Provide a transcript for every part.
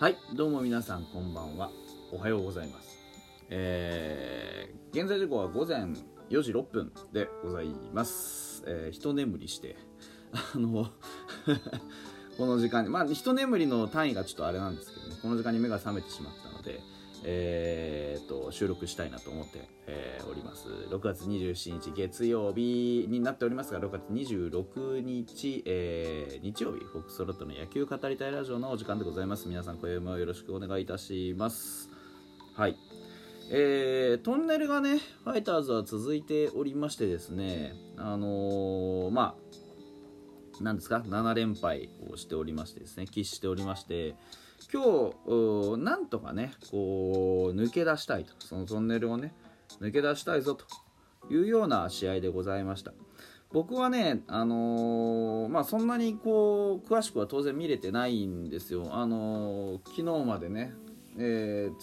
はい、どうも皆さんこんばんは。おはようございます。現在時刻は午前4時6分でございます。一眠りして、この時間に、一眠りの単位がちょっとあれなんですけどね、この時間に目が覚めてしまったので、収録したいなと思って、おります。6月27日月曜日になっておりますが、6月26日、日曜日、フォックストロットの野球語りたいラジオのお時間でございます。皆さん、今夜もよろしくお願いいたします。はい。トンネルがね、ファイターズは続いておりましてですね、なんですか、7連敗をしておりましてですね、喫しておりまして、今日なんとかねこう抜け出したいと、そのトンネルをね抜け出したいぞというような試合でございました。僕はねそんなにこう詳しくは当然見れてないんですよ。昨日までね、何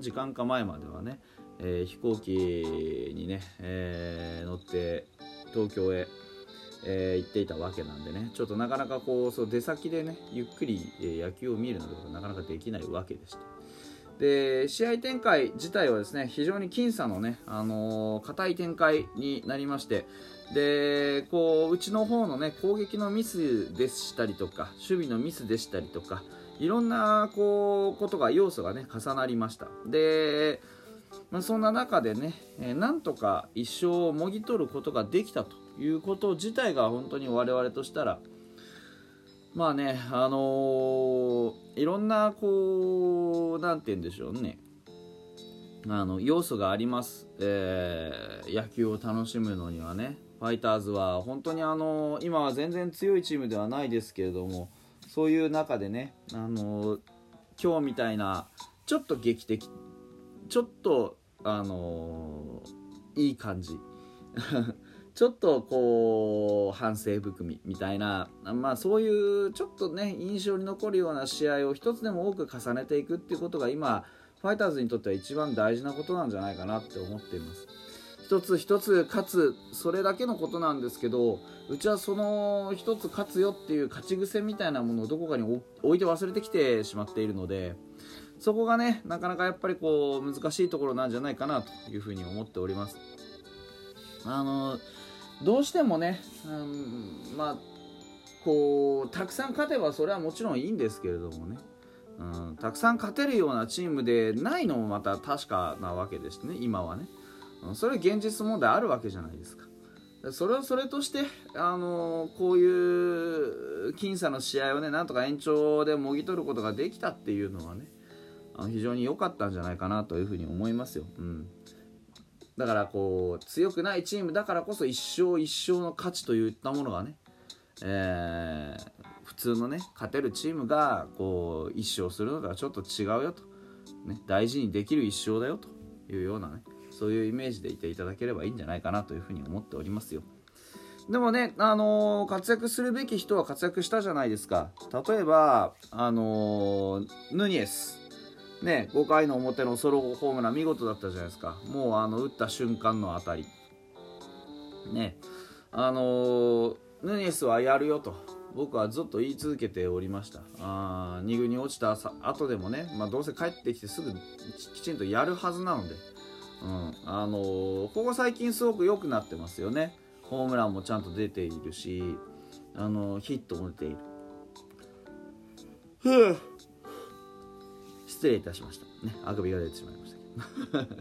時間か前まではね、飛行機にね、乗って東京へ行っていたわけなんでね、ちょっとなかなかこうそう出先でねゆっくり野球を見るのがなかなかできないわけでした。で、試合展開自体はですね非常に僅差のね硬い展開になりまして、でこううちの方のね攻撃のミスでしたりとか守備のミスでしたりとかいろんなこうことが要素がね重なりました。で、そんな中でね、なんとか一勝をもぎ取ることができたということ自体が本当に我々としたらいろんなこうなんて言うんでしょうね、要素があります。野球を楽しむのにはねファイターズは本当に今は全然強いチームではないですけれども、そういう中でね今日みたいなちょっと劇的ちょっといい感じちょっとこう反省含みみたいな、そういうちょっとね印象に残るような試合を一つでも多く重ねていくっていうことが今ファイターズにとっては一番大事なことなんじゃないかなって思っています。一つ一つ勝つ、それだけのことなんですけど、うちはその一つ勝つよっていう勝ち癖みたいなものをどこかに置いて忘れてきてしまっているので、そこがねなかなかやっぱりこう難しいところなんじゃないかなというふうに思っております。どうしてもね、こうたくさん勝てばそれはもちろんいいんですけれどもね、たくさん勝てるようなチームでないのもまた確かなわけでしてね、今はねそれ現実問題あるわけじゃないですか。それはそれとして、こういう僅差の試合をねなんとか延長でもぎ取ることができたっていうのはね非常に良かったんじゃないかなというふうに思いますよ。だからこう強くないチームだからこそ一勝一勝の価値といったものがね、普通のね勝てるチームがこう一勝するのとはちょっと違うよと、ね、大事にできる一勝だよというようなねそういうイメージでいていただければいいんじゃないかなというふうに思っておりますよ。でもね、活躍するべき人は活躍したじゃないですか。例えばヌニエスね、5回の表のソロホームラン見事だったじゃないですか。もう打った瞬間の当たりね、ヌニエスはやるよと僕はずっと言い続けておりました。2軍に落ちた後でもね、どうせ帰ってきてすぐきちんとやるはずなので、ここ最近すごく良くなってますよね。ホームランもちゃんと出ているしヒットも出ている。失礼いたしましたね、あくびが出てしまいましたけ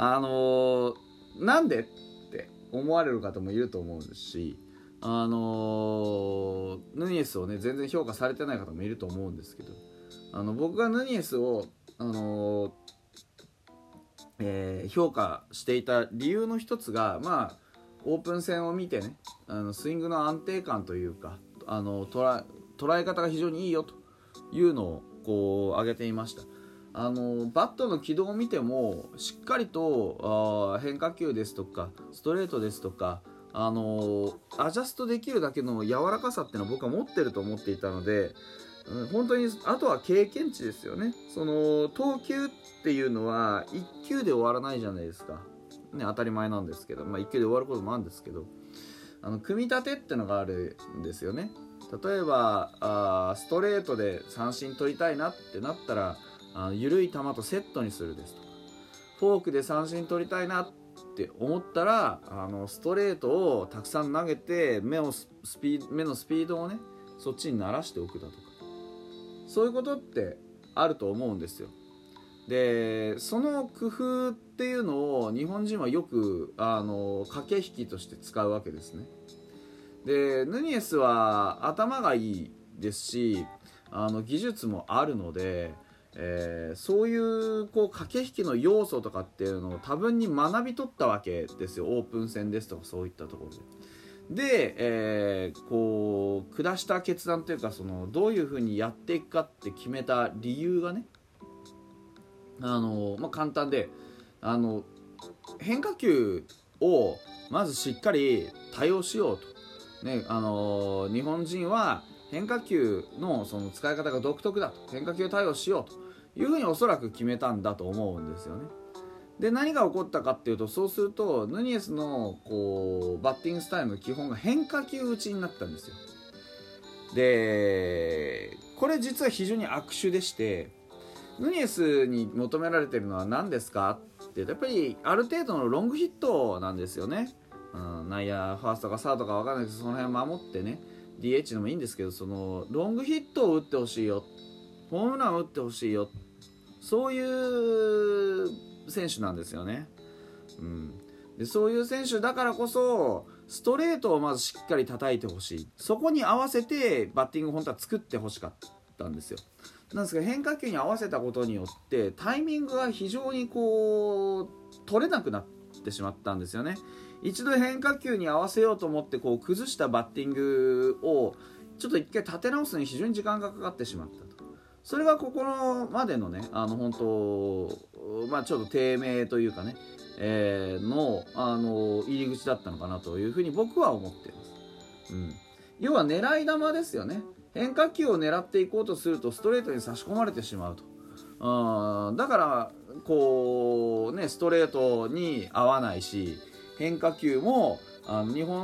どなんでって思われる方もいると思うし、ヌニエスをね全然評価されてない方もいると思うんですけど、僕がヌニエスを評価していた理由の一つが、オープン戦を見てねスイングの安定感というか捉え方が非常にいいよというのをこう上げていました。バットの軌道を見てもしっかりと変化球ですとかストレートですとか、アジャストできるだけの柔らかさっていうのは僕は持ってると思っていたので、本当にあとは経験値ですよね。その投球っていうのは1球で終わらないじゃないですか、ね、当たり前なんですけど、1球で終わることもあるんですけど、組み立てってのがあるんですよね。例えばストレートで三振取りたいなってなったら緩い球とセットにするですとか、フォークで三振取りたいなって思ったらストレートをたくさん投げて目のスピードをねそっちに慣らしておくだとか、そういうことってあると思うんですよ。でその工夫っていうのを日本人はよく駆け引きとして使うわけですね。でヌニエスは頭がいいですし技術もあるので、そういう駆け引きの要素とかっていうのを多分に学び取ったわけですよ。オープン戦ですとかそういったところで。で、下した決断というかどういうふうにやっていくかって決めた理由がね簡単で変化球をまずしっかり対応しようと、ね日本人は変化球の使い方が独特だと、変化球対応しようというふうにおそらく決めたんだと思うんですよね。で何が起こったかっていうと、そうするとヌニエスのバッティングスタイルの基本が変化球打ちになったんですよ。でこれ実は非常に悪手でして、ヌニエスに求められてるのは何ですかってやっぱりある程度のロングヒットなんですよね。内野ファーストかサードか分からないけどその辺守ってね DH でもいいんですけどロングヒットを打ってほしいよ、ホームランを打ってほしいよ、そういう選手なんですよね。でそういう選手だからこそストレートをまずしっかり叩いてほしい、そこに合わせてバッティング本当は作ってほしかったんですよ。なんですけど変化球に合わせたことによってタイミングが非常に取れなくなってしまったんですよね。一度変化球に合わせようと思って崩したバッティングをちょっと一回立て直すのに非常に時間がかかってしまったと。それがここまでのね本当ちょっと低迷というかね、入り口だったのかなというふうに僕は思っています。要は狙い球ですよね。変化球を狙っていこうとするとストレートに差し込まれてしまうと。だからストレートに合わないし、変化球も日本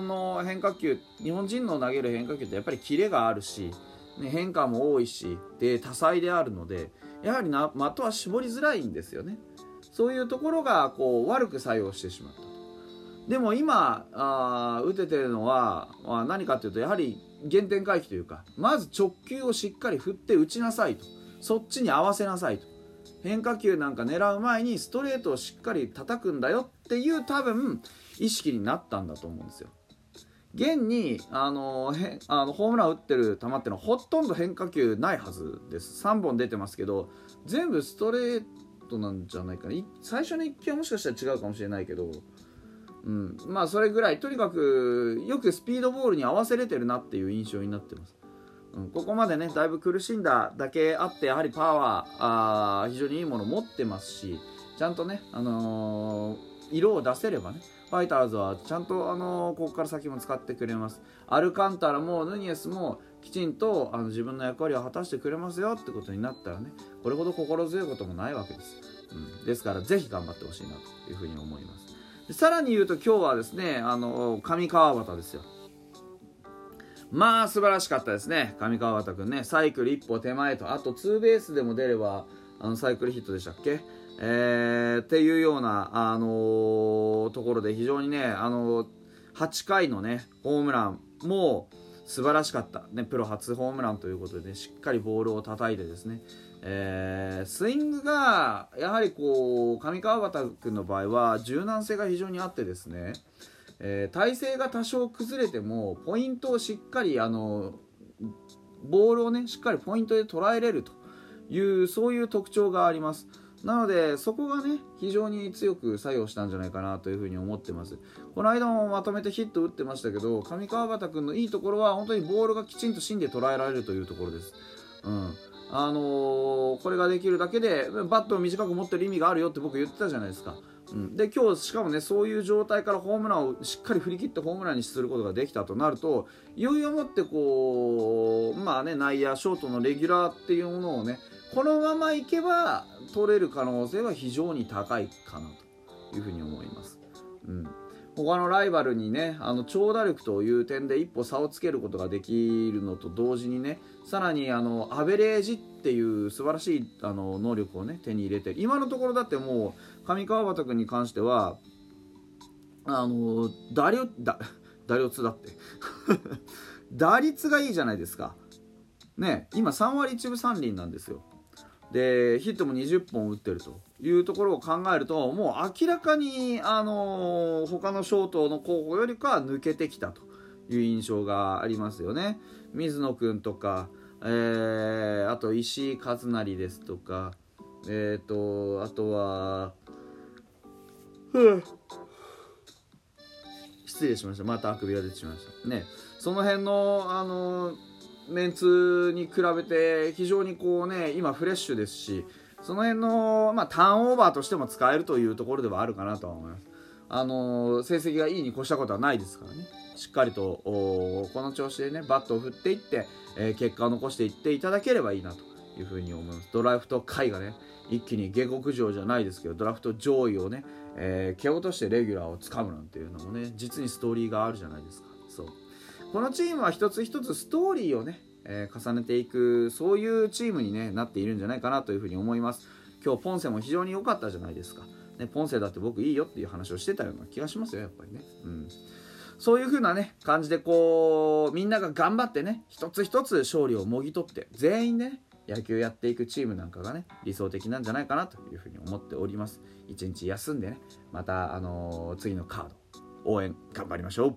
人の投げる変化球ってやっぱりキレがあるし、ね、変化も多いしで多彩であるのでやはり的は絞りづらいんですよね。そういうところが悪く作用してしまったと。でも今打ててるのは何かというとやはり原点回帰というか、まず直球をしっかり振って打ちなさいと、そっちに合わせなさいと、変化球なんか狙う前にストレートをしっかり叩くんだよっていう多分意識になったんだと思うんですよ。現にホームラン打ってる球ってのはほとんど変化球ないはずです。3本出てますけど全部ストレートなんじゃないかな。最初の1球はもしかしたら違うかもしれないけどそれぐらいとにかくよくスピードボールに合わせれてるなっていう印象になってます。ここまでねだいぶ苦しんだだけあってやはりパワー非常にいいもの持ってますし、ちゃんとね、色を出せればねファイターズはちゃんと、ここから先も使ってくれます。アルカンタラもヌニエスもきちんと自分の役割を果たしてくれますよってことになったらね、これほど心強いこともないわけです、ですからぜひ頑張ってほしいなというふうに思います。さらに言うと今日はですね上川端ですよ。素晴らしかったですね。上川端くんね、サイクル一歩手前とあとツーベースでも出ればサイクルヒットでしたっけ、っていうようなところで非常にね8回のねホームランも素晴らしかった、ね、プロ初ホームランということで、ね、しっかりボールを叩いてですね、スイングがやはり上川端君の場合は柔軟性が非常にあってですね、体勢が多少崩れてもポイントをしっかりボールをねしっかりポイントで捉えれるというそういう特徴があります。なのでそこがね非常に強く作用したんじゃないかなというふうに思ってます。この間もまとめてヒット打ってましたけど、上川端君のいいところは本当にボールがきちんと芯で捉えられるというところです。これができるだけでバットを短く持ってる意味があるよって僕言ってたじゃないですか、で今日しかもねそういう状態からホームランをしっかり振り切ってホームランにすることができたとなると、いよいよもって内野ショートのレギュラーっていうものをねこのままいけば取れる可能性は非常に高いかなというふうに思います。他のライバルにね、長打力という点で一歩差をつけることができるのと同時にね、さらにアベレージっていう素晴らしい能力をね手に入れて、今のところだってもう上川畑君に関しては打率だって打率がいいじゃないですかね。今3割1分3厘なんですよ。でヒットも20本打ってるというところを考えると、もう明らかに他のショートの候補よりかは抜けてきたという印象がありますよね。水野君とか、あと石井一成ですとか、あとは失礼しました、またあくびが出てしまいましたね。その辺のメンツに比べて非常にこうね今フレッシュですし、その辺の、ターンオーバーとしても使えるというところではあるかなとは思います。成績がいいに越したことはないですからね、しっかりとこの調子でねバットを振っていって、結果を残していっていただければいいなというふうに思います。ドラフト会がね一気に下克上じゃないですけど、ドラフト上位をね、蹴落としてレギュラーをつかむなんていうのもね、実にストーリーがあるじゃないですか。そう、このチームは一つ一つストーリーをね、重ねていく、そういうチームに、ね、なっているんじゃないかなというふうに思います。今日ポンセも非常に良かったじゃないですか、ね、ポンセだって僕いいよっていう話をしてたような気がしますよ、やっぱりね、うん、そういうふうな、ね、感じでこうみんなが頑張ってね一つ一つ勝利をもぎ取って全員で、ね、野球やっていくチームなんかがね理想的なんじゃないかなというふうに思っております。一日休んでねまた次のカード応援頑張りましょう。